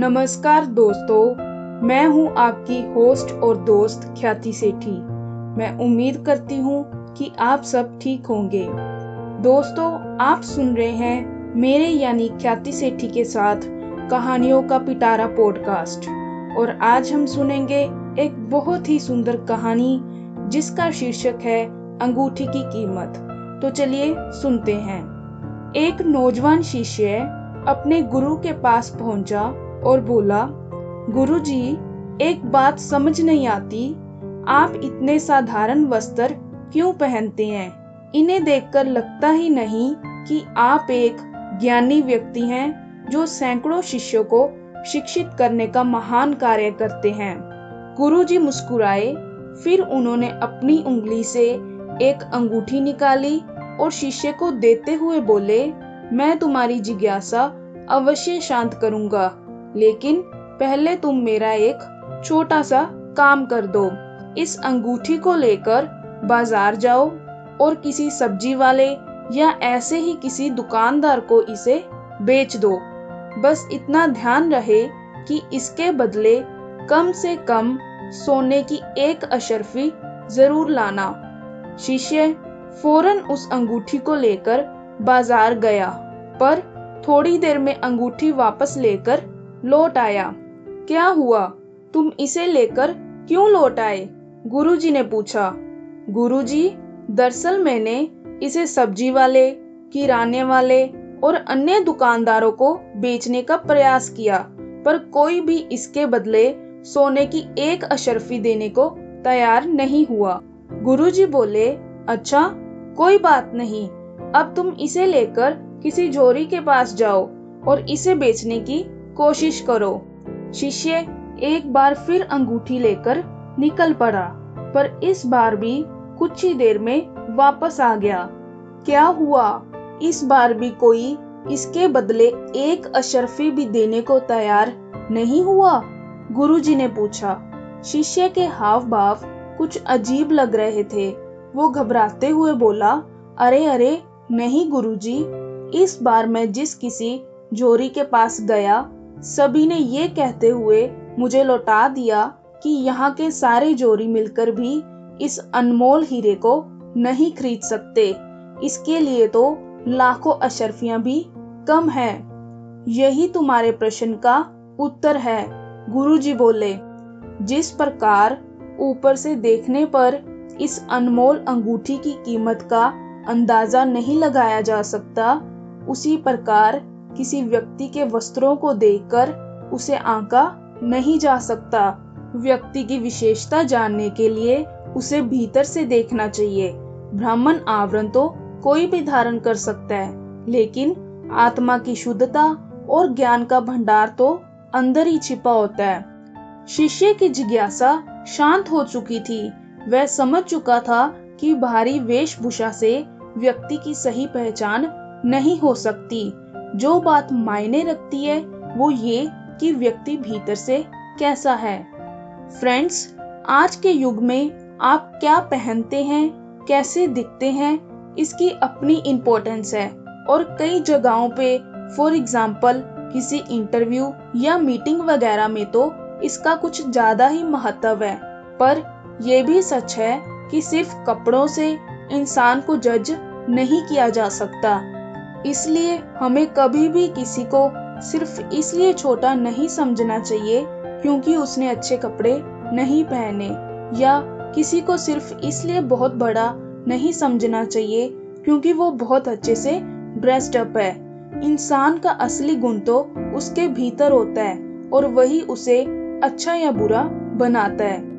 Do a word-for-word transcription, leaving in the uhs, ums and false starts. नमस्कार दोस्तों, मैं हूं आपकी होस्ट और दोस्त ख्याति सेठी। मैं उम्मीद करती हूं कि आप सब ठीक होंगे। दोस्तों, आप सुन रहे हैं मेरे यानी ख्याति सेठी के साथ कहानियों का पिटारा पॉडकास्ट। और आज हम सुनेंगे एक बहुत ही सुंदर कहानी जिसका शीर्षक है अंगूठी की कीमत। तो चलिए सुनते हैं। एक नौजवान शिष्य अपने गुरु के पास पहुंचा और बोला, गुरुजी, एक बात समझ नहीं आती, आप इतने साधारण वस्त्र क्यों पहनते हैं? इन्हें देखकर लगता ही नहीं कि आप एक ज्ञानी व्यक्ति हैं जो सैकड़ों शिष्यों को शिक्षित करने का महान कार्य करते हैं। गुरुजी मुस्कुराए, फिर उन्होंने अपनी उंगली से एक अंगूठी निकाली और शिष्य को देते हुए बोले, मैं तुम्हारी जिज्ञासा अवश्य शांत करूंगा, लेकिन पहले तुम मेरा एक छोटा सा काम कर दो। इस अंगूठी को लेकर बाजार जाओ और किसी सब्जी वाले या ऐसे ही किसी दुकानदार को इसे बेच दो। बस इतना ध्यान रहे कि इसके बदले कम से कम सोने की एक अशर्फी जरूर लाना। शिष्य फौरन उस अंगूठी को लेकर बाजार गया, पर थोड़ी देर में अंगूठी वापस लेकर लौट आया। क्या हुआ, तुम इसे लेकर क्यों लौट आए? गुरुजी ने पूछा। गुरुजी, दरअसल मैंने इसे सब्जी वाले, किराने वाले और अन्य दुकानदारों को बेचने का प्रयास किया, पर कोई भी इसके बदले सोने की एक अशर्फी देने को तैयार नहीं हुआ। गुरुजी बोले, अच्छा, कोई बात नहीं, अब तुम इसे लेकर किसी जोरी के पास जाओ और इसे बेचने की कोशिश करो। शिष्य एक बार फिर अंगूठी लेकर निकल पड़ा, पर इस बार भी कुछ ही देर में वापस आ गया। क्या हुआ, इस बार भी कोई इसके बदले एक अशर्फी भी देने को तैयार नहीं हुआ? गुरुजी ने पूछा। शिष्य के हाव भाव कुछ अजीब लग रहे थे। वो घबराते हुए बोला, अरे अरे नहीं गुरुजी, इस बार मैं जिस किसी जोरी के पास गया, सभी ने ये कहते हुए मुझे लौटा दिया कि यहाँ के सारे जोरी मिलकर भी इस अनमोल हीरे को नहीं खरीद सकते। इसके लिए तो लाखों अशर्फियां भी कम हैं। यही तुम्हारे प्रश्न का उत्तर है, गुरुजी बोले। जिस प्रकार ऊपर से देखने पर इस अनमोल अंगूठी की कीमत का अंदाजा नहीं लगाया जा सकता, उसी प्रकार किसी व्यक्ति के वस्त्रों को देखकर उसे आंका नहीं जा सकता। व्यक्ति की विशेषता जानने के लिए उसे भीतर से देखना चाहिए। ब्राह्मण आवरण तो कोई भी धारण कर सकता है, लेकिन आत्मा की शुद्धता और ज्ञान का भंडार तो अंदर ही छिपा होता है। शिष्य की जिज्ञासा शांत हो चुकी थी। वह समझ चुका था कि भारी वेशभूषा से व्यक्ति की सही पहचान नहीं हो सकती। जो बात मायने रखती है वो ये कि व्यक्ति भीतर से कैसा है। फ्रेंड्स, आज के युग में आप क्या पहनते हैं, कैसे दिखते हैं, इसकी अपनी इम्पोर्टेंस है। और कई जगहों पे, फॉर एग्जाम्पल किसी इंटरव्यू या मीटिंग वगैरह में तो इसका कुछ ज्यादा ही महत्व है। पर यह भी सच है कि सिर्फ कपड़ों से इंसान को जज नहीं किया जा सकता। इसलिए हमें कभी भी किसी को सिर्फ इसलिए छोटा नहीं समझना चाहिए क्योंकि उसने अच्छे कपड़े नहीं पहने, या किसी को सिर्फ इसलिए बहुत बड़ा नहीं समझना चाहिए क्योंकि वो बहुत अच्छे से ड्रेस्ड अप है। इंसान का असली गुण तो उसके भीतर होता है और वही उसे अच्छा या बुरा बनाता है।